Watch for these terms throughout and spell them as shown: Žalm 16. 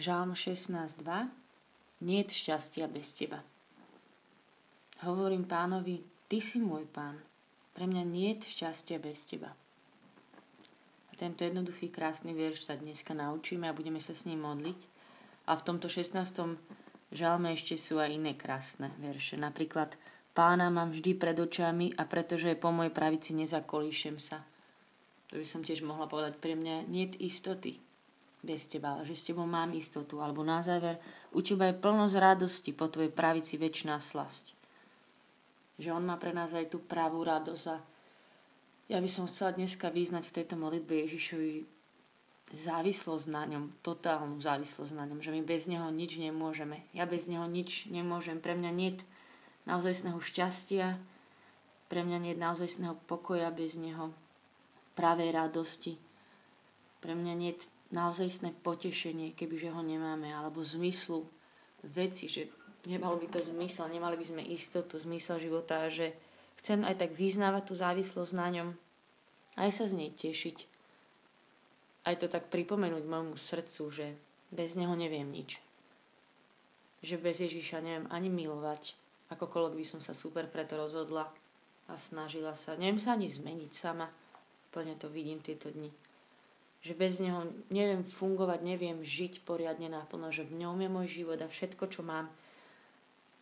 Žalm 16.2. Nie je šťastia bez teba. Hovorím Pánovi, ty si môj Pán. Pre mňa nie je šťastia bez teba. A tento jednoduchý, krásny vierš sa dneska naučíme a budeme sa s ním modliť. A v tomto 16. žalme ešte sú aj iné krásne verše. Napríklad Pána mám vždy pred očami a pretože je po mojej pravici, nezakolíšem sa. To by som tiež mohla povedať, pre mňa niet istoty bez teba, ale že s tebou mám istotu. Alebo na záver, u teba je plnosť radosti, po tvojej pravici večná slasť. Že on má pre nás aj tú pravú radosť. A ja by som chcela dneska vyznať v tejto modlitbe Ježišovi závislosť na ňom, totálnu závislosť na ňom, že my bez neho nič nemôžeme. Ja bez neho nič nemôžem. Pre mňa niet naozajstného šťastia, pre mňa niet naozajstného pokoja bez neho, pravej radosti. Pre mňa nie je naozajstné potešenie, kebyže ho nemáme, alebo zmyslu veci, že nemalo by to zmysel, nemali by sme istotu, zmysel života, že chcem aj tak vyznávať tú závislosť na ňom, aj sa z nej tešiť. Aj to tak pripomenúť môjmu srdcu, že bez neho neviem nič. Že bez Ježiša neviem ani milovať, akokoľvek by som sa super preto rozhodla a snažila sa. Neviem sa ani zmeniť sama. Plne to vidím tieto dni. Že bez neho neviem fungovať, neviem žiť poriadne naplno, že v ňom je môj život a všetko, čo mám,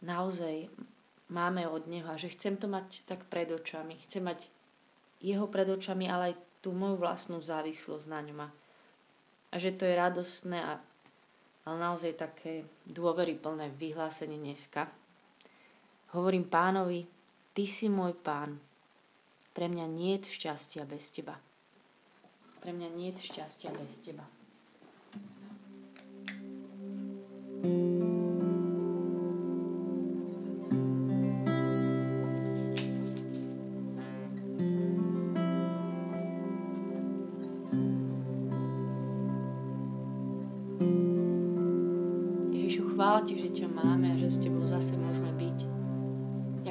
naozaj máme od neho. A že chcem to mať tak pred očami. Chcem mať jeho pred očami, ale aj tú moju vlastnú závislosť na ňom. A že to je radostné, ale naozaj také dôveryplné vyhlásenie dneska. Hovorím Pánovi, ty si môj Pán. Pre mňa nie je šťastia bez teba. Pre mňa nie je šťastia bez teba. Ježišu, chvála ti, že ťa máme a že s tebou zase môžeme byť.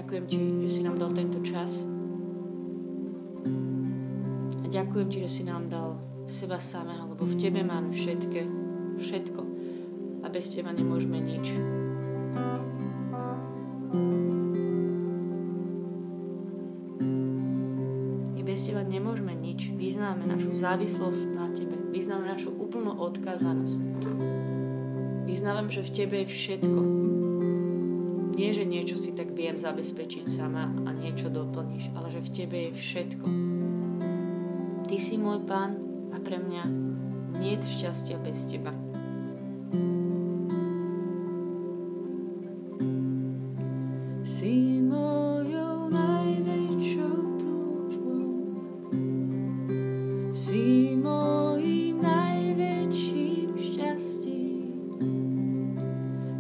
Ďakujem ti, že si nám dal tento čas. Ďakujem ti, že si nám dal seba samého, lebo v tebe máme všetko a bez teba nemôžeme nič. I bez teba nemôžeme nič. Vyznáme našu závislosť na tebe. Vyznáme našu úplnú odkázanosť. Vyznávam, že v tebe je všetko. Nie, že niečo si tak viem zabezpečiť sama a niečo doplníš, ale že v tebe je všetko. Ty si môj Pán a pre mňa niet šťastia bez teba. Si mojou najväčšou túžbou, si mojím najväčším šťastím,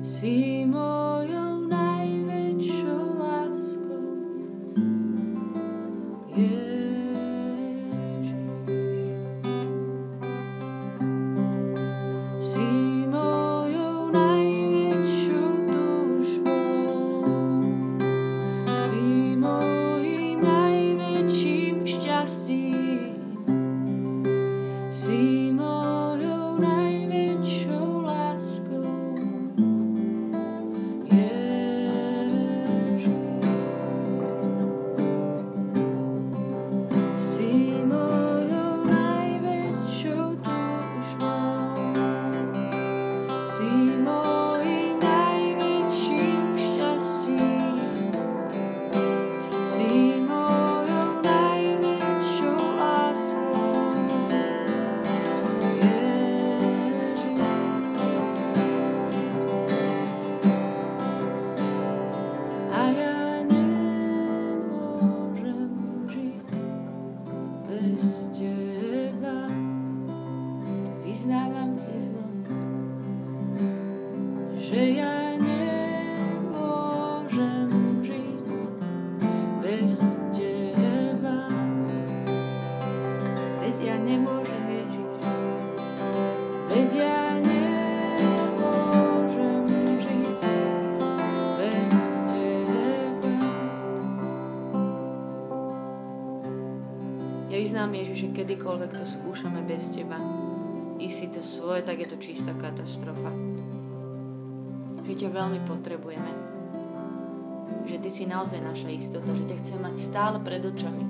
si mojou najväčšou láskou. Vyznám, Ježiš, že kedykoľvek to skúšame bez teba, i si to svoje, tak je to čistá katastrofa. Že ťa veľmi potrebujeme. Že ty si naozaj naša istota, že ťa chcem mať stále pred očami.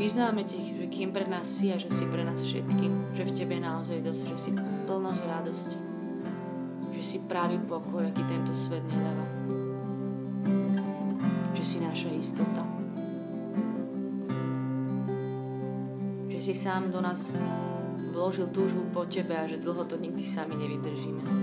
Vyznáme ti, že kým pre nás si a že si pre nás všetkým, že v tebe je naozaj dosť, že si plnosť radosti, že si pravý pokoj, aký tento svet nedáva, že si naša istota, že si sám do nás vložil túžbu po tebe a že dlho to nikdy sami nevydržíme.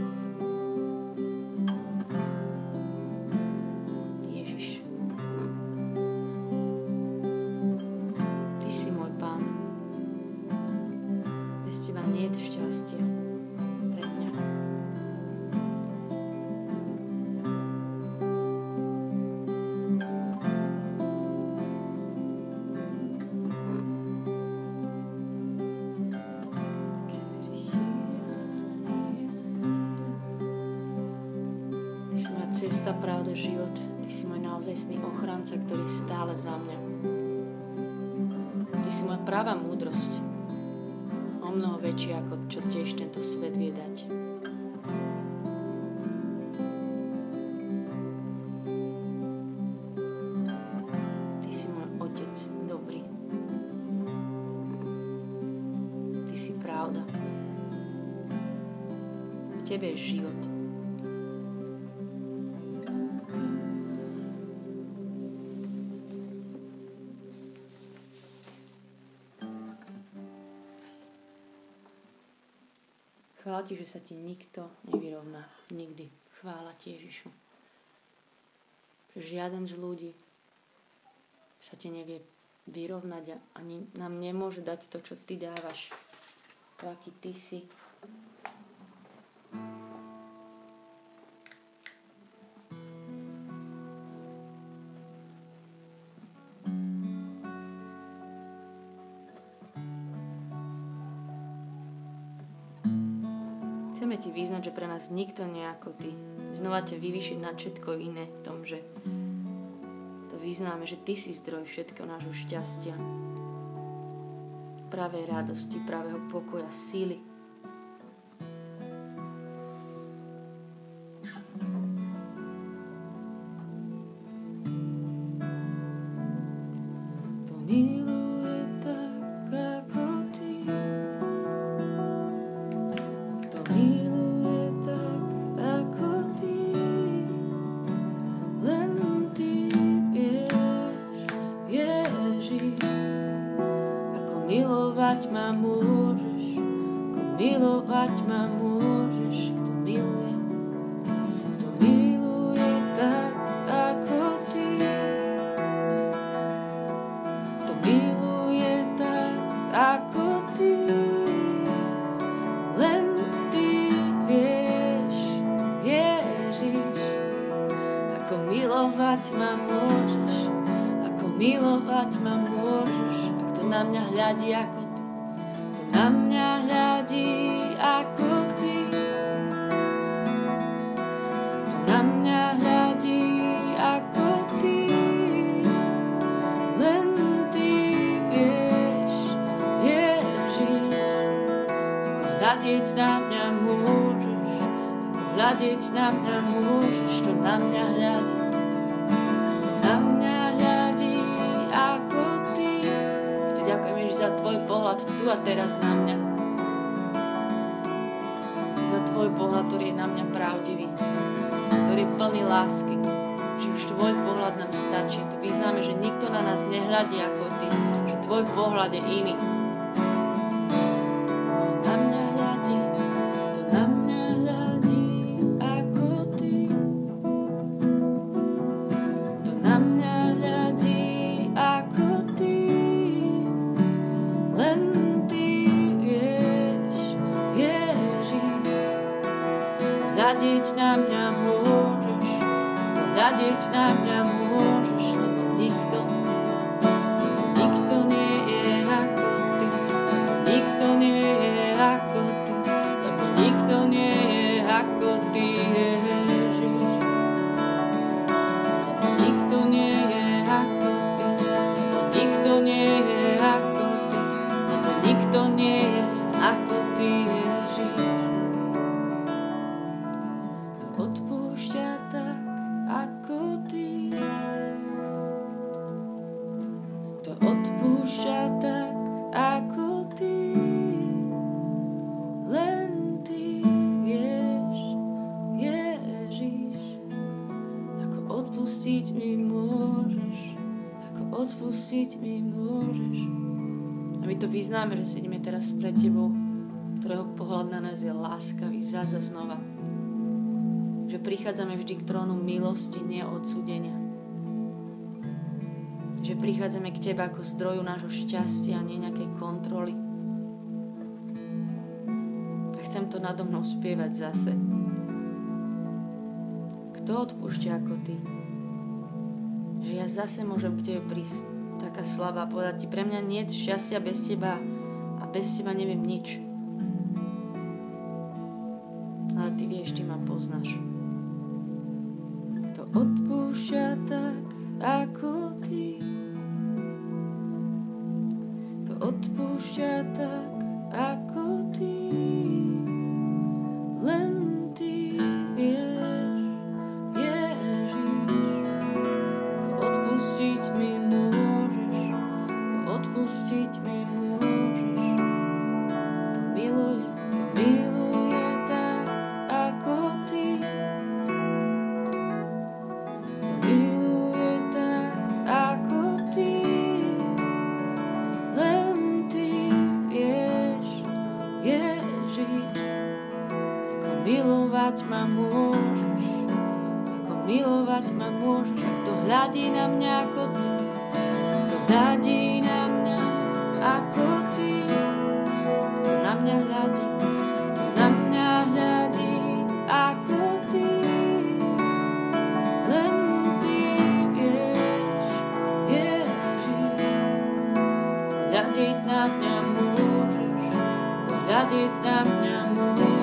Cesta, pravda, život. Ty si môj naozajstný ochranca, ktorý je stále za mňa. Ty si moja pravá múdrosť. O mnoho väčšia, ako čo tiež tento svet vie dať. Ty si môj otec dobrý. Ty si pravda. V tebe je život. Chvála ti, že sa ti nikto nevyrovná. Nikdy. Chvála ti, Ježišu. Žiaden z ľudí sa ti nevie vyrovnať a ani nám nemôže dať to, čo ty dávaš. To, aký ty si. Chceme ti vyznať, že pre nás nikto nie ako ty. Znova ťa vyvýšiť na všetko iné v tom, že to vyznáme, že ty si zdroj všetko nášho šťastia. Pravej radosti, pravého pokoja, síly. Známe, že sedíme teraz pred tebou, ktorého pohľad na nás je láskavý zasa znova. Že prichádzame vždy k trónu milosti, nie odsúdenia. Že prichádzame k tebe ako zdroju nášho šťastia, nie nejakej kontroly. A chcem to nado mnou spievať zase. Kto odpúšťa ako ty? Že ja zase môžem k tebe prísť taká slabá, povedať ti, pre mňa nie je šťastia bez teba a bez teba neviem nič. Ale ty vieš, ty ma poznáš. Kto odpúšťa tak ako ty, kto odpúšťa tak ako ty, len ty vieš, Ježiš, odpustiť mi pustiť mi môžeš. To miluje, tak ako ty. To miluje tak ako ty. Len ty vieš. milovať ma môžeš, ako milovať ma môžeš. A kto hľadí na mňa ako ty, kto hľadí na mňa ako ty, kto na mňa hľadí, kto na mňa hľadí ako ty. Len ty vieš, Ježiš, hľadiť na mňa môžeš, hľadiť na mňa môžeš.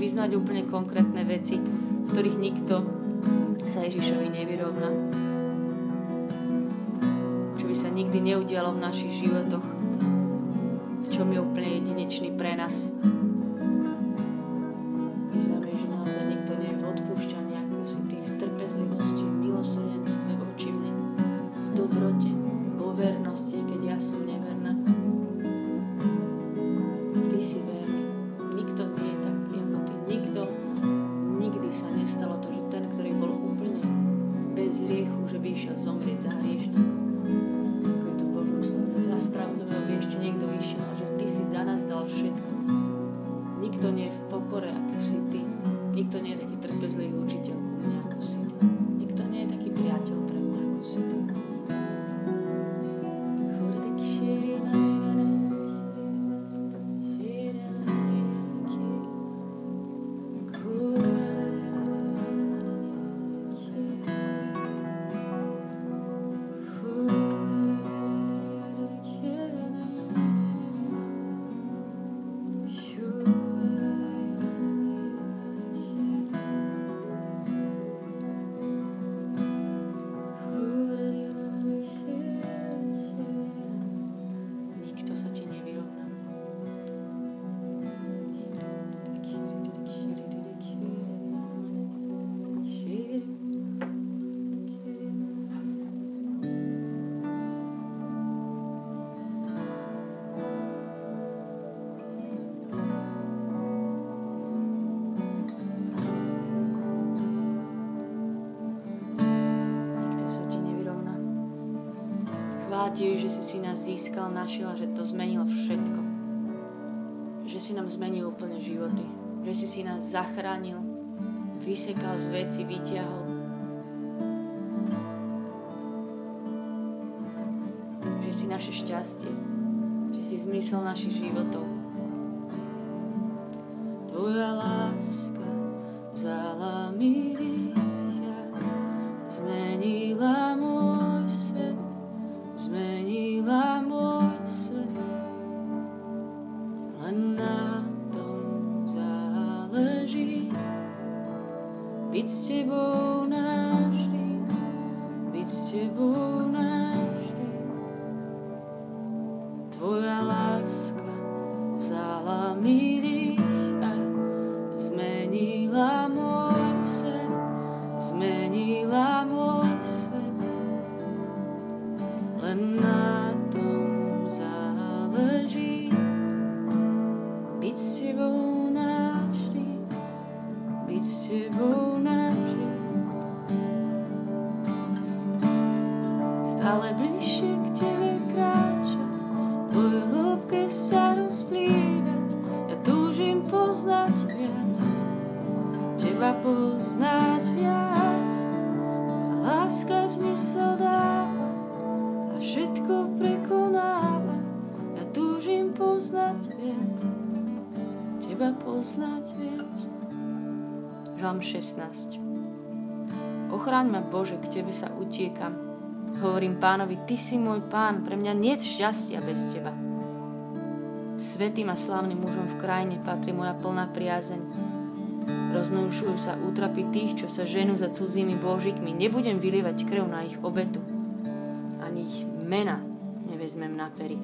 Vyznať úplne konkrétne veci, v ktorých nikto sa Ježišovi nevyrovná. Čo by sa nikdy neudialo v našich životoch, v čom je úplne jedinečný pre nás. Vyznáme, že naozaj nikto nie je v odpúšťaní, ako si ty v trpezlivosti, v milosrdenstve voči mne, v dobrote, vo vernosti, keď ja som neverná. Ty si verný. Nikto nie je taký ako ty. Nikto, nikdy sa nestalo to, že ten, ktorý bol úplne bez hriechu, že by išiel zomrieť za hriešníkov. Ako je to v Božom slove, za spravodlivého by ešte niekto išiel, že ty si za nás dal všetko. Nikto nie je v pokore, ako si ty. Nikto nie je taký trpezlivý učiteľ pre mňa, ako si ty. Nikto nie je taký priateľ pre mňa, ako si ty. Že si nás získal, našiel a že to zmenil všetko. Že si nám zmenil úplne životy. Že si nás zachránil, vysekal z veci, vyťahol. Že si naše šťastie. Že si zmysel našich životov. Tvoja láska vzala mi ja, zmenila môj svet. Zmenila môj Byť s tebou navždy, byť s tebou navždy. Tvoja láska vzala mi dých a zmenila môj svet, len na tom záleží, byť s tebou navždy, byť s tebou. Ale bližšie k tebe kráča, tvojej hĺbke sa rozplýva. Ja túžim poznať viac, teba poznať viac. A láska zmysel dáva a všetko prekonáva. Ja túžim poznať viac, teba poznať viac. Žalm 16. Ochraň ma, Bože, k tebe sa utiekam. Hovorím Pánovi, ty si môj Pán, pre mňa niet šťastia bez teba. Svätým a slávnym mužom v krajine patrí moja plná priazeň. Rozmnožujú sa útrapy tých, čo sa ženú za cudzými božikmi. Nebudem vylievať krv na ich obetu. Ani ich mena nevezmem na pery.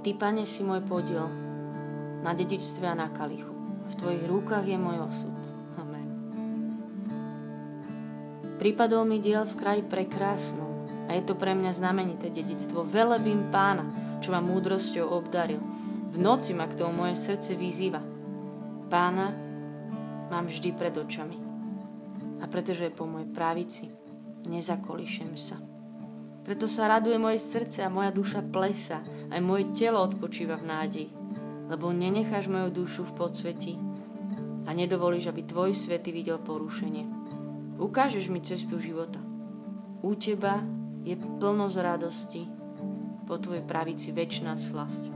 Ty, Pane, si môj podiel na dedičstve a na kalichu. V tvojich rukách je môj osud. Pripadol mi diel v kraji prekrásnom a je to pre mňa znamenité dedičstvo. Velebím Pána, čo ma múdrosťou obdaril. V noci ma k tomu moje srdce vyzýva. Pána mám vždy pred očami a pretože je po mojej pravici, nezakolišem sa. Preto sa raduje moje srdce a moja duša plesá, aj moje telo odpočíva v nádeji, lebo nenecháš moju dušu v podsvetí a nedovolíš, aby tvoj svätý videl porušenie. Ukážeš mi cestu života. U teba je plnosť radosti, po tvojej pravici večná slasť.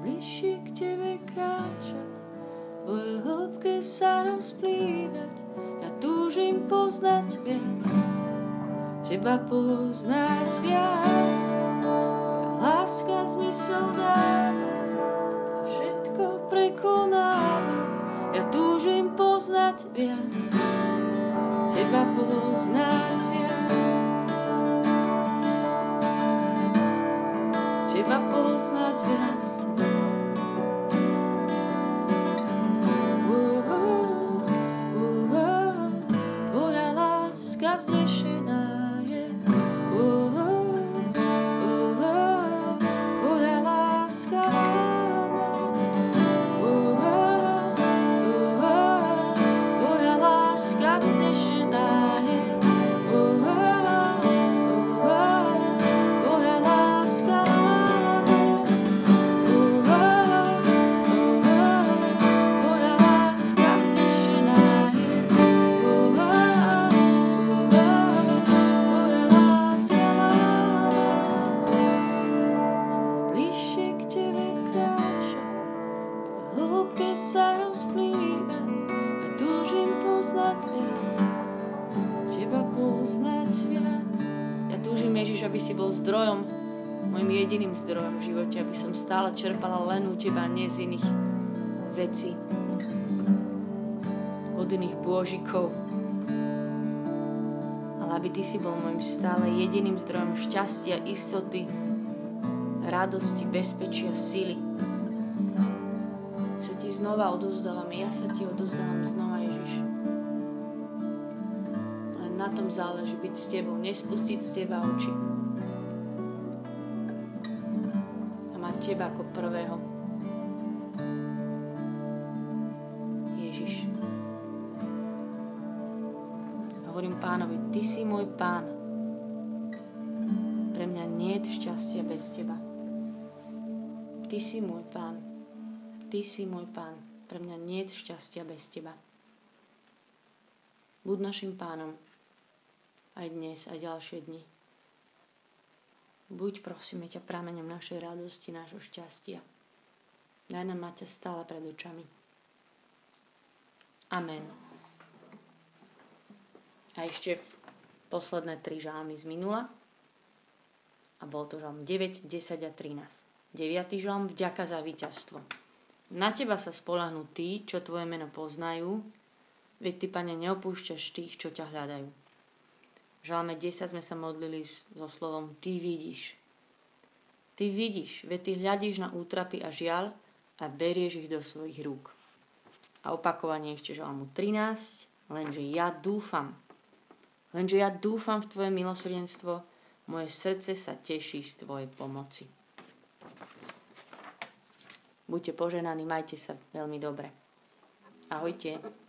Bližšie k tebe kráčať, tvoje hĺbke sa rozplývať. Ja túžim poznať viac, teba poznať viac. A láska zmysel dáva a všetko prekonáva. Ja túžim poznať viac, teba poznať viac. Teba poznať viac. Tvoja láska vznešená je. Tvoja láska. Si bol zdrojom, môjim jediným zdrojom v živote, aby som stále čerpala len u teba, nie z iných vecí, od iných bôžikov, ale aby ty si bol môjim stále jediným zdrojom šťastia, istoty, radosti, bezpečia, sily. Sa ti znova odovzdávam, ja sa ti odovzdávam znova, Ježiš. Len na tom záleží byť s tebou, nespustiť z teba oči. Teba ako prvého. Ježiš. Hovorím Pánovi, ty si môj Pán. Pre mňa niet šťastia bez teba. Ty si môj Pán. Ty si môj Pán. Pre mňa niet šťastia bez teba. Buď našim Pánom aj dnes, aj ďalšie dni. Buď, prosíme ťa, prameňom našej radosti, nášho šťastia. Daj nám mať ťa stále pred očami. Amen. A ešte posledné 3 žalmy z minula. A bol to Žalm 9, 10 a 13. 9. Žalm, vďaka za víťazstvo. Na teba sa spoľahnú tí, čo tvoje meno poznajú, veď ty, Pane, neopúšťaš tých, čo ťa hľadajú. V Žalme 10 sme sa modlili so slovom ty vidíš. Ty vidíš, veď ty hľadíš na útrapy a žiaľ a berieš ich do svojich rúk. A opakovanie ešte Žalmu 13, lenže ja dúfam v tvoje milosrdenstvo, moje srdce sa teší z tvojej pomoci. Buďte požehnaní, majte sa veľmi dobre. Ahojte.